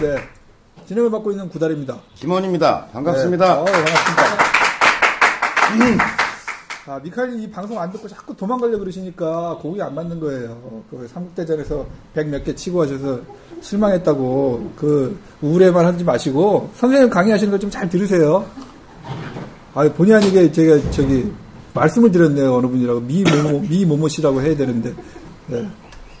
네. 진행을 맡고 있는 구달입니다. 김원입니다. 반갑습니다. 네. 반갑습니다. 아, 미카엘이 이 방송 안 듣고 자꾸 도망가려고 그러시니까 곡이 안 맞는 거예요. 그 삼국대전에서 100몇 개 치고 와셔서 실망했다고 그 우울해만 하지 마시고 선생님 강의하시는 걸 좀 잘 들으세요. 아, 본의 아니게 제가 저기 말씀을 드렸네요. 어느 분이라고 미모모 씨라고 해야 되는데. 네.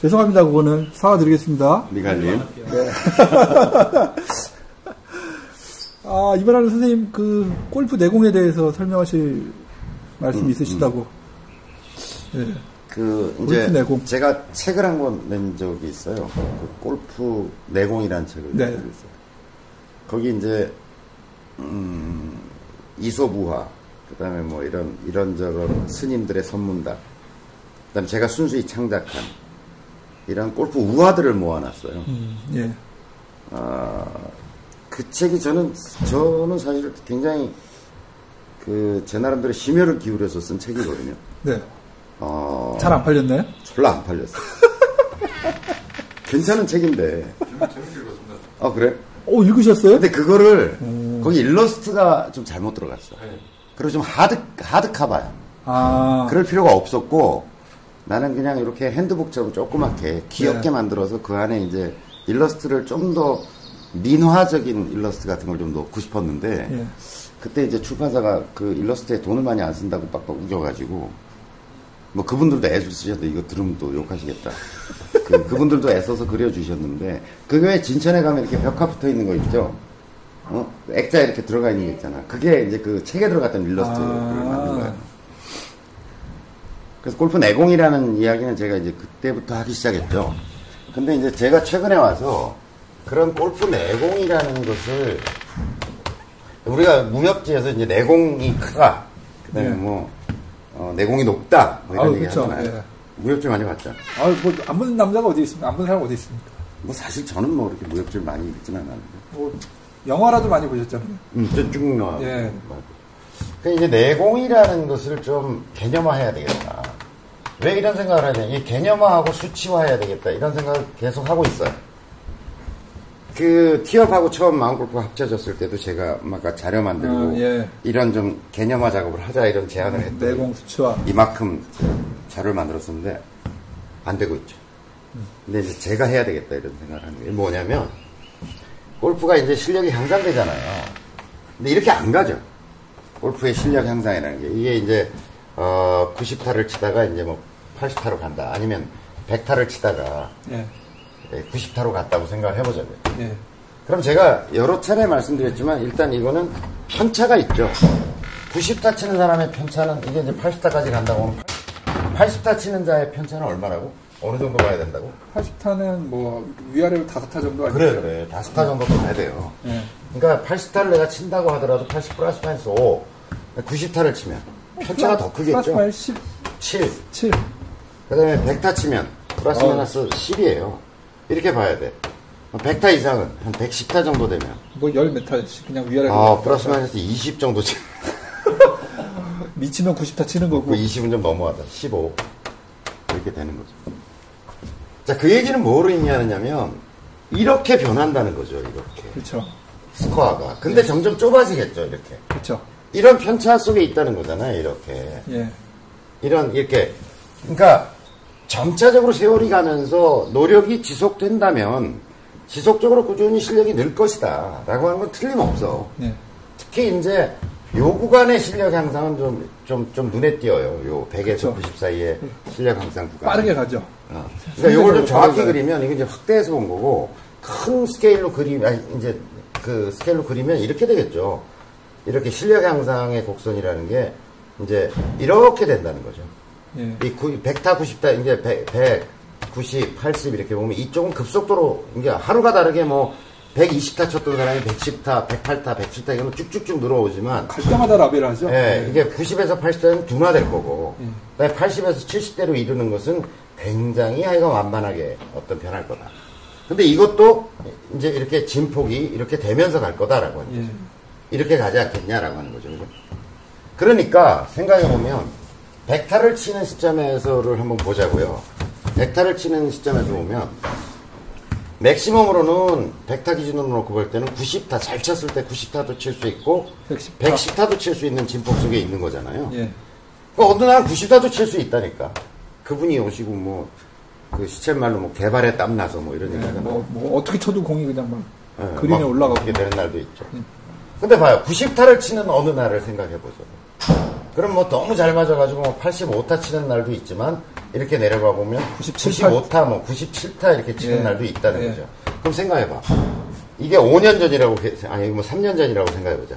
죄송합니다. 그거는 사과드리겠습니다. 미카엘님. 네. 아, 이번에는 선생님 그 골프 내공에 대해서 설명하실 말씀 있으시다고. 네. 그 이제 내공. 제가 책을 한 권 낸 적이 있어요. 그 골프 내공이라는 책을 낸 적이 있어요. 거기 이제 이솝우화, 그다음에 뭐 이런저런 스님들의 선문답, 그다음 제가 순수히 창작한 이런 골프 우화들을 모아놨어요. 예. 아, 그 책이 저는 사실 굉장히 그 제 나름대로 심혈을 기울여서 쓴 책이거든요. 네. 잘 안 팔렸나요? 졸라 안 팔렸어요. 괜찮은 책인데. 재밌게 읽었습니다. 아, 그래? 오, 읽으셨어요? 근데 그거를 거기 일러스트가 좀 잘못 들어갔어. 네. 그리고 좀 하드 카바야. 아. 그럴 필요가 없었고 나는 그냥 이렇게 핸드북처럼 조그맣게 귀엽게 만들어서 그 안에 이제 일러스트를 좀 더 민화적인 일러스트 같은 걸 좀 넣고 싶었는데 그때 이제 출판사가 그 일러스트에 돈을 많이 안 쓴다고 빡빡 우겨가지고 뭐 그분들도 애를 쓰셔도 이거 들으면 또 욕하시겠다. 그분들도 애써서 그려주셨는데 그게 진천에 가면 이렇게 벽화 붙어 있는 거 있죠? 액자 이렇게 들어가 있는 게 있잖아. 그게 이제 그 책에 들어갔던 일러스트를 만든 거예요. 그래서 골프 내공이라는 이야기는 제가 이제 그때부터 하기 시작했죠. 근데 이제 제가 최근에 와서 그런 골프 내공이라는 것을 우리가 무협지에서 이제 내공이 크다, 그다음에 뭐 내공이 높다 뭐 이런 얘기 하잖아요. 예. 무협지 많이 봤죠. 아, 뭐 안 보는 남자가 어디 있습니까? 안 보는 사람 어디 있습니까? 뭐 사실 저는 뭐 이렇게 무협지 많이 읽지는 않았는데. 뭐 영화라도 많이 보셨잖아요. 쭉 영화. 예. 이제 내공이라는 것을 좀 개념화해야 되겠다. 왜 이런 생각을 하냐? 이 개념화하고 수치화해야 되겠다. 이런 생각을 계속 하고 있어요. 그 티업하고 처음 마음골프 합쳐졌을 때도 제가 막 자료 만들고 이런 좀 개념화 작업을 하자 이런 제안을 했더니 내공 수치화 이만큼 자료를 만들었었는데 안 되고 있죠. 근데 이제 제가 해야 되겠다 이런 생각을 하는 게 뭐냐면 골프가 이제 실력이 향상되잖아요. 근데 이렇게 안 가죠. 골프의 실력 향상이라는 게 이게 이제 90타를 치다가 이제 뭐 80타로 간다 아니면 100타를 치다가 90타로 갔다고 생각을 해보자고요. 그럼 제가 여러 차례 말씀드렸지만 일단 이거는 편차가 있죠. 90타 치는 사람의 편차는 이게 이제 80타까지 간다고 하면 80타 치는 자의 편차는 얼마라고? 어느 정도 봐야 된다고? 80타는 뭐 위아래로 5타 정도 아니죠? 그래 5타 정도 봐야 돼요. 그러니까 80타를 내가 친다고 하더라도 80 플러스 마이너스 5 90타를 치면 편차가 더 크겠죠? 플러스 7 그 다음에 100타 치면 플러스 마이너스 10이에요 이렇게 봐야 돼. 100타 이상은 한 110타 정도 되면 뭐 10몇 타씩 그냥 위아래 플러스 마이너스 20 정도 치 미치면 90타 치는 거고 20은 좀 너무하다 15 이렇게 되는 거죠. 자, 그 얘기는 뭐로 의미하느냐면 이렇게 변한다는 거죠. 이렇게 그렇죠. 스코어가 근데 점점 좁아지겠죠. 이렇게 그렇죠. 이런 편차 속에 있다는 거잖아요. 이렇게 이렇게 그러니까 점차적으로 세월이 가면서 노력이 지속된다면 지속적으로 꾸준히 실력이 늘 것이다 라고 하는 건 틀림없어. 특히 이제 요 구간의 실력 향상은 좀 눈에 띄어요. 요 100에서 90 사이에 실력 향상 구간 빠르게 가죠. 그러니까 요걸 좀 정확히 그리면 이게 이제 확대해서 본 거고 큰 스케일로 이제 그 스케일로 그리면 이렇게 되겠죠. 이렇게 실력 향상의 곡선이라는 게 이제 이렇게 된다는 거죠. 이 100타 90타 이제 100 90 80 이렇게 보면 이쪽은 급속도로 이제 하루가 다르게 뭐 120타 쳤던 사람이 110타, 108타, 107타 이런 거 쭉쭉쭉 늘어오지만 갈 때마다 라벨을 하죠? 네. 이게 90에서 80대는 둔화될 거고 80에서 70대로 이루는 것은 굉장히 하여간 완만하게 어떤 변할 거다. 근데 이것도 이제 이렇게 진폭이 이렇게 되면서 갈 거다라고 하는 거죠. 이렇게 가지 않겠냐라고 하는 거죠. 그죠? 그러니까 생각해보면 100타를 치는 시점에서를 한번 보자고요. 100타를 치는 시점에서 보면 맥시멈으로는 100타 기준으로 놓고 볼 때는 90타, 잘 쳤을 때 90타도 칠 수 있고 110타도 칠 수 있는 진폭 속에 있는 거잖아요. 예. 그러니까 어느 날 90타도 칠 수 있다니까. 그분이 오시고 뭐 그 시쳇말로 뭐 개발에 땀나서 뭐 이런 얘기가 뭐 어떻게 쳐도 공이 그냥 막 예, 그린에 막 올라가고 그렇게 되는 날도 있죠. 예. 근데 봐요. 90타를 치는 어느 날을 생각해보죠. 그럼 뭐 너무 잘 맞아가지고 뭐 85타 치는 날도 있지만 이렇게 내려가 보면 95타 뭐 97타 이렇게 치는 예. 날도 있다는 예. 거죠. 그럼 생각해봐. 이게 5년 전이라고 아니 뭐 3년 전이라고 생각해보자.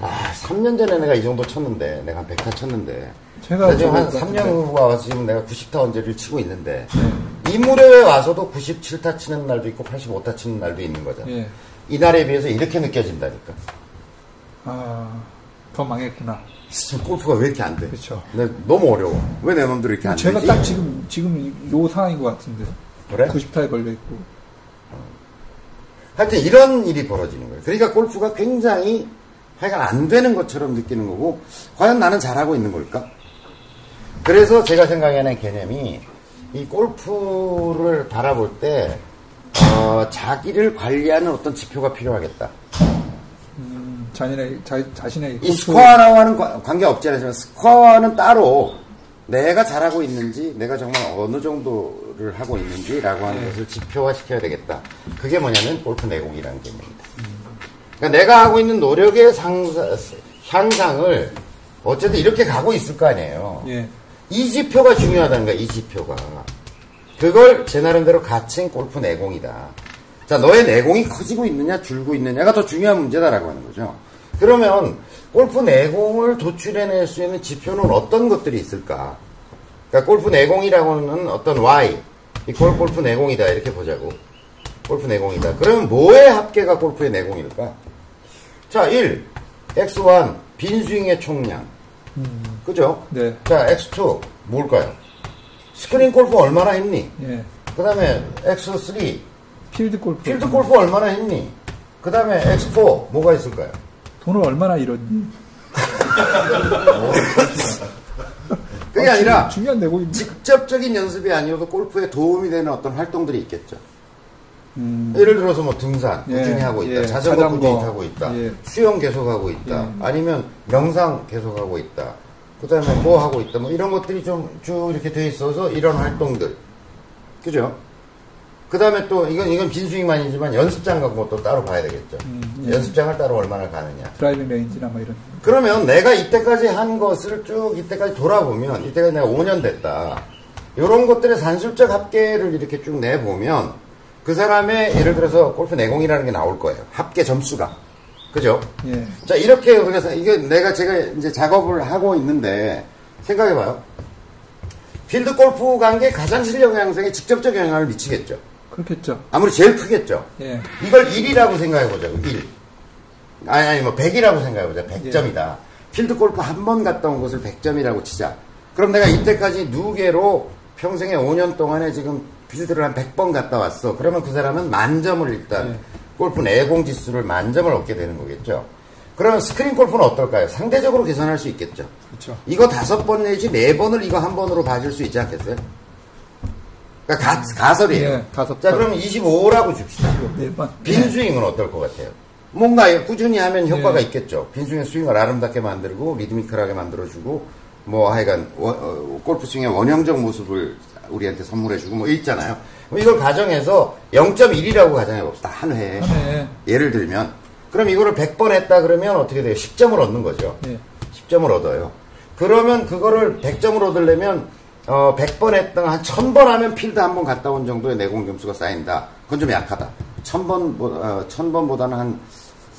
아 3년 전에 내가 이 정도 쳤는데 내가 한 100타 쳤는데 제가 지금 한 3년 후가 와서 지금 내가 90타 언저리를 치고 있는데 예. 이 무렵에 와서도 97타 치는 날도 있고 85타 치는 날도 있는 거잖아. 예. 이 날에 비해서 이렇게 느껴진다니까. 아 더 망했구나. 골프가 왜 이렇게 안 돼? 그렇죠. 너무 어려워. 왜 내 맘대로 이렇게 안 돼? 제가 되지? 딱 지금 요 상황인 것 같은데. 그래? 90타에 걸려있고. 하여튼 이런 일이 벌어지는 거예요. 그러니까 골프가 굉장히 하여간 안 되는 것처럼 느끼는 거고, 과연 나는 잘하고 있는 걸까? 그래서 제가 생각하는 개념이 이 골프를 바라볼 때, 자기를 관리하는 어떤 지표가 필요하겠다. 자신의 이 스코어와는 관계없지 않지만 스코어와는 따로 내가 잘하고 있는지 내가 정말 어느 정도를 하고 있는지라고 하는 것을 지표화시켜야 되겠다. 그게 뭐냐면 골프 내공이라는 개념입니다. 그러니까 내가 하고 있는 노력의 향상을 어쨌든 이렇게 가고 있을 거 아니에요. 예. 이 지표가 중요하다는 거야. 이 지표가 그걸 제 나름대로 갖춘 골프 내공이다. 자, 너의 내공이 커지고 있느냐 줄고 있느냐가 더 중요한 문제다라고 하는 거죠. 그러면 골프 내공을 도출해낼 수 있는 지표는 어떤 것들이 있을까? 그러니까 골프 내공이라고 하는 어떤 Y, 이걸 골프 내공이다 이렇게 보자고. 골프 내공이다. 그러면 뭐의 합계가 골프의 내공일까? 자, 1, X1, 빈스윙의 총량. 그죠? 네. 자, X2, 뭘까요? 스크린 골프 얼마나 했니? 예. 그 다음에 X3, 필드 골프 얼마나 했니? 그 다음에 X4 뭐가 있을까요? 돈을 얼마나 잃었니? 그게 아니라 중요한 내공인데. 직접적인 연습이 아니어도 골프에 도움이 되는 어떤 활동들이 있겠죠. 예를 들어서 뭐 등산 꾸준히 하고 있다. 예. 자전거 꾸준히 타고 있다. 예. 수영 계속하고 있다. 예. 아니면 명상 계속하고 있다. 그 다음에 뭐 하고 있다. 뭐 이런 것들이 좀 쭉 이렇게 돼 있어서 이런 활동들. 그죠? 그 다음에 또, 이건 빈스윙만이지만 연습장 같은 것도 따로 봐야 되겠죠. 예. 연습장을 따로 얼마나 가느냐. 드라이빙 레인지나 뭐 이런. 그러면 내가 이때까지 한 것을 쭉 이때까지 돌아보면, 이때까지 내가 5년 됐다. 요런 것들의 산술적 합계를 이렇게 쭉 내보면, 그 사람의 예를 들어서 골프 내공이라는 게 나올 거예요. 합계 점수가. 그죠? 예. 자, 이렇게 우리가, 이게 제가 이제 작업을 하고 있는데, 생각해봐요. 필드 골프 관계 가장 실력 향상에 직접적 영향을 미치겠죠. 그렇겠죠. 아무리 제일 크겠죠. 예. 이걸 1이라고 생각해보자고, 1. 아니, 뭐, 100이라고 생각해보자. 100점이다. 예. 필드골프 한 번 갔다 온 것을 100점이라고 치자. 그럼 내가 이때까지 누계로 평생에 5년 동안에 지금 필드를 한 100번 갔다 왔어. 그러면 그 사람은 만점을 일단, 예. 골프 내공 지수를 만점을 얻게 되는 거겠죠. 그러면 스크린 골프는 어떨까요? 상대적으로 계산할 수 있겠죠. 그렇죠. 이거 5번 내지 4번을 이거 한 번으로 봐줄 수 있지 않겠어요? 그러니까 가설이에요. 예, 자, 그럼 25라고 줍시다. 네, 빈스윙은 어떨 것 같아요? 뭔가 꾸준히 하면 효과가 예. 있겠죠. 빈스윙의 스윙을 아름답게 만들고 리드미컬하게 만들어주고 뭐 하여간 골프스윙의 원형적 모습을 우리한테 선물해주고 뭐 있잖아요. 이걸 가정해서 0.1이라고 가정해봅시다. 한 회에. 예를 들면 그럼 이거를 100번 했다 그러면 어떻게 돼요? 10점을 얻는 거죠. 예. 10점을 얻어요. 그러면 그거를 100점을 얻으려면 100번 했다가 한 1000번 하면 필드 한번 갔다 온 정도의 내공 점수가 쌓인다. 그건 좀 약하다. 1000번보다는 한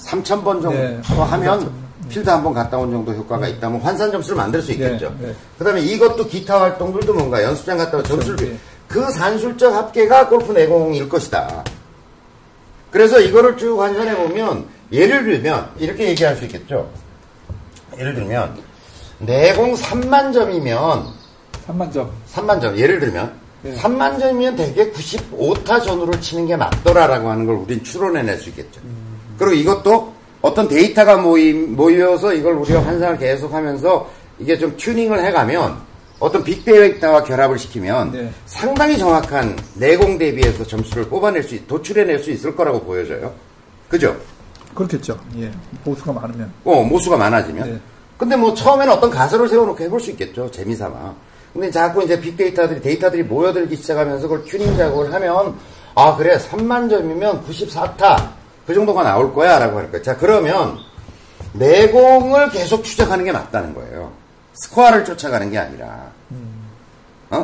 3000번 정도 네, 하면 필드 한번 갔다 온 정도 효과가 네. 있다면 환산 점수를 만들 수 있겠죠. 네, 네. 그 다음에 이것도 기타 활동들도 뭔가 연습장 갔다 온 점수를 네. 그 산술적 합계가 골프 내공일 것이다. 그래서 이거를 쭉 환산해보면 예를 들면 이렇게 얘기할 수 있겠죠. 예를 들면 내공 3만점이면 3만 점. 예를 들면, 예. 3만 점이면 대개 95타 전후를 치는 게 맞더라라고 하는 걸 우린 추론해낼 수 있겠죠. 그리고 이것도 어떤 데이터가 모여서 이걸 우리가 환산을 계속 하면서 이게 좀 튜닝을 해가면 어떤 빅데이터와 결합을 시키면 네. 상당히 정확한 내공 대비해서 점수를 뽑아낼 수, 도출해낼 수 있을 거라고 보여져요. 그죠? 그렇겠죠. 예. 모수가 많으면. 모수가 많아지면. 네. 근데 뭐 처음에는 어떤 가설을 세워놓고 해볼 수 있겠죠. 재미삼아. 근데 자꾸 이제 데이터들이 모여들기 시작하면서 그걸 튜닝 작업을 하면, 아, 그래. 3만 점이면 94타. 그 정도가 나올 거야. 라고 할 거예요. 자, 그러면 내공을 계속 추적하는 게 맞다는 거예요. 스코어를 쫓아가는 게 아니라.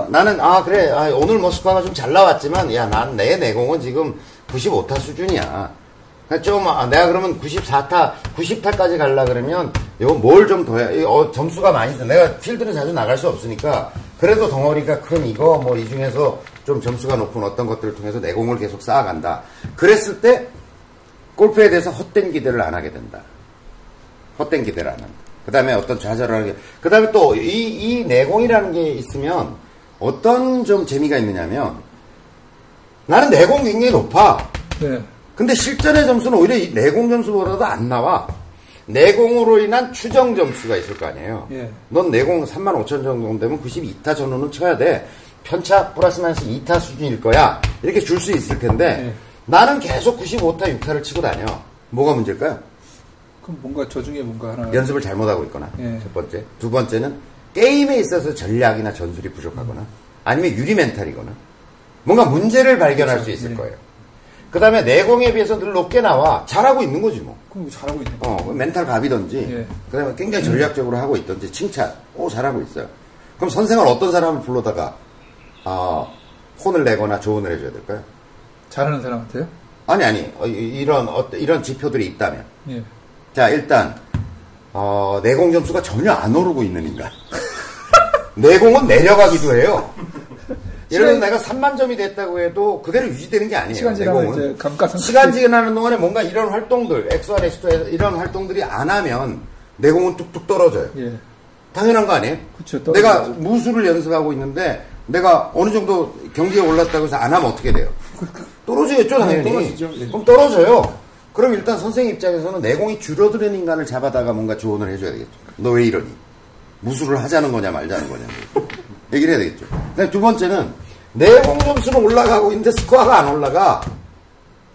나는, 아, 그래. 아, 오늘 뭐 스코어가 좀 잘 나왔지만, 야, 난 내 내공은 지금 95타 수준이야. 좀, 아, 내가 그러면 94타, 90타까지 가려 그러면, 이거 뭘 좀 더 해. 점수가 많이, 내가 필드를 자주 나갈 수 없으니까, 그래도 덩어리가 큰 이거, 뭐, 이 중에서 좀 점수가 높은 어떤 것들을 통해서 내공을 계속 쌓아간다. 그랬을 때, 골프에 대해서 헛된 기대를 안 하게 된다. 헛된 기대를 안 한다. 그 다음에 어떤 좌절을 하게, 그 다음에 또, 이 내공이라는 게 있으면, 어떤 좀 재미가 있느냐면, 나는 내공 굉장히 높아. 네. 근데 실전의 점수는 오히려 이 내공 점수보다도 안 나와. 내공으로 인한 추정 점수가 있을 거 아니에요. 예. 넌 내공 35,000 정도 되면 92타 전후는 쳐야 돼. 편차 플러스 마이너스 2타 수준일 거야. 이렇게 줄 수 있을 텐데 예. 나는 계속 95타, 6타를 치고 다녀. 뭐가 문제일까요? 그럼 뭔가 저 중에 뭔가 하나 연습을 잘못하고 있거나 예. 첫 번째. 두 번째는 게임에 있어서 전략이나 전술이 부족하거나 아니면 유리 멘탈이거나 뭔가 문제를 발견할 그렇죠. 수 있을 예. 거예요. 그 다음에 내공에 비해서 늘 높게 나와. 잘하고 있는 거지 뭐. 그럼 잘하고 있네. 멘탈 갑이든지 예. 그 다음에 굉장히 전략적으로 하고 있든지 칭찬. 잘하고 있어요. 그럼 선생은 어떤 사람을 불러다가 혼을 내거나 조언을 해줘야 될까요? 잘하는 사람한테요? 아니. 이런 지표들이 있다면. 예. 자, 일단 내공 점수가 전혀 안 오르고 있는 인간. 내공은 내려가기도 해요. 예를 들어 내가 3만 점이 됐다고 해도 그대로 유지되는 게 아니에요. 시간 지나는 동안에 뭔가 이런 활동들, XR, S2 이런 활동들이 안 하면 내공은 뚝뚝 떨어져요. 예. 당연한 거 아니에요? 그쵸, 내가 무술을 연습하고 있는데 내가 어느 정도 경기에 올랐다고 해서 안 하면 어떻게 돼요? 떨어지겠죠, 당연히. 떨어지죠. 예. 그럼 떨어져요. 그럼 일단 선생님 입장에서는 내공이 줄어드는 인간을 잡아다가 뭔가 조언을 해줘야 되겠죠. 너 왜 이러니? 무술을 하자는 거냐 말자는 거냐. 얘기를 해야 되겠죠. 그다음에 두 번째는 내공 점수는 올라가고 있는데 스코어가 안 올라가.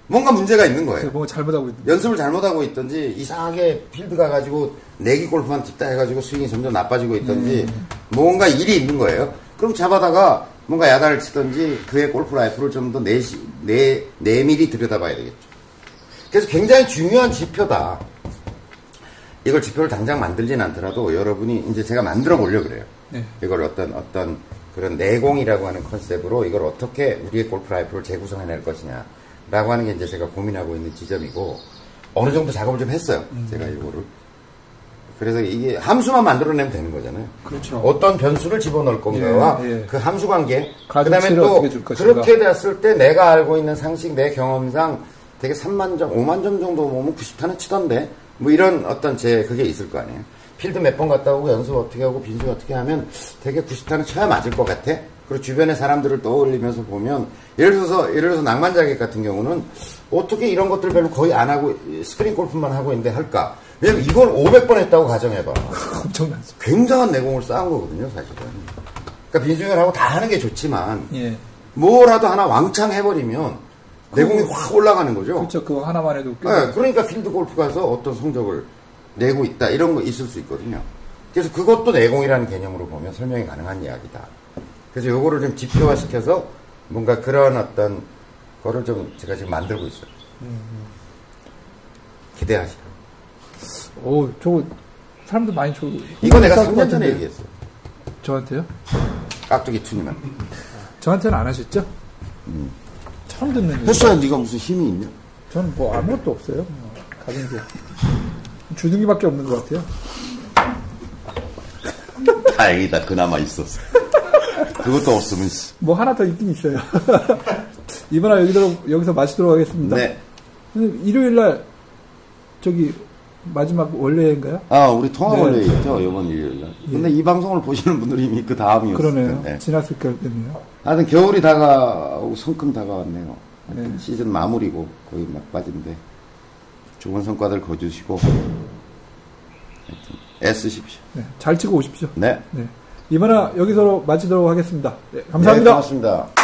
뭔가 문제가 있는 거예요. 뭔가 잘못하고 있는. 연습을 잘못하고 있든지 이상하게 필드 가가지고 내기 골프만 뒷다 해가지고 스윙이 점점 나빠지고 있든지 뭔가 일이 있는 거예요. 그럼 잡아다가 뭔가 야단을 치든지 그의 골프 라이프를 좀 더 내밀히 들여다봐야 되겠죠. 그래서 굉장히 중요한 지표다. 이걸 지표를 당장 만들진 않더라도 여러분이 이제 제가 만들어 보려고 그래요. 네. 이걸 어떤 그런 내공이라고 하는 컨셉으로 이걸 어떻게 우리의 골프 라이프를 재구성해낼 것이냐라고 하는 게 이제 제가 고민하고 있는 지점이고 어느 정도 작업을 좀 했어요. 제가 이거를. 그래서 이게 함수만 만들어내면 되는 거잖아요. 그렇죠. 어떤 변수를 집어넣을 건가와 예, 예. 그 함수 관계. 그다음에 또 그렇게 됐을 때 내가 알고 있는 상식, 내 경험상 되게 3만 점, 5만 점 정도 보면 90타는 치던데 뭐 이런 어떤 그게 있을 거 아니에요. 필드 몇 번 갔다 오고 연습 어떻게 하고 빈수 어떻게 하면 되게 90타는 쳐야 맞을 것 같아. 그리고 주변의 사람들을 떠올리면서 보면 예를 들어서 낭만자객 같은 경우는 어떻게 이런 것들 별로 거의 안 하고 스크린 골프만 하고 있는데 할까? 왜냐면 이걸 500번 했다고 가정해봐. 엄청나죠. 굉장한 내공을 쌓은 거거든요, 사실은. 그러니까 빈수형하고 다 하는 게 좋지만 예. 뭐라도 하나 왕창 해버리면 내공이 확 올라가는 거죠. 그렇죠. 그거 하나만 해도 네, 그러니까 필드 골프 가서 어떤 성적을 내고 있다 이런 거 있을 수 있거든요. 그래서 그것도 내공이라는 개념으로 보면 설명이 가능한 이야기다. 그래서 요거를 좀 지표화시켜서 뭔가 그런 어떤 거를 좀 제가 지금 만들고 있어요. 기대하시죠. 저거 사람들 많이 이거 내가 3년 전에 얘기했어요. 저한테요? 깍두기 투님은 저한테는 안 하셨죠? 처음 듣는 햇살 네가 무슨 힘이 있냐? 전 뭐 아무것도 없어요. 가진 게 주둥이밖에 없는 것 같아요. 다행이다. 그나마 있었어. 그것도 없으면 뭐 하나 더 있긴 있어요. 이번에 여기서 마치도록 하겠습니다. 네. 일요일날 저기 마지막 원래인가요? 우리 통화원래 있죠. 이번 일요일날. 예. 근데 이 방송을 보시는 분들이 이미 그 다음이었어요. 그러네요. 네. 지났을 거였네요. 하여튼 겨울이 다가오고 성큼 다가왔네요. 네. 시즌 마무리고 거의 막바지인데 좋은 성과들 거두시고 하여튼 애쓰십시오. 네. 잘 치고 오십시오. 네. 네. 이만화 여기서 마치도록 하겠습니다. 네, 감사합니다. 네, 고맙습니다.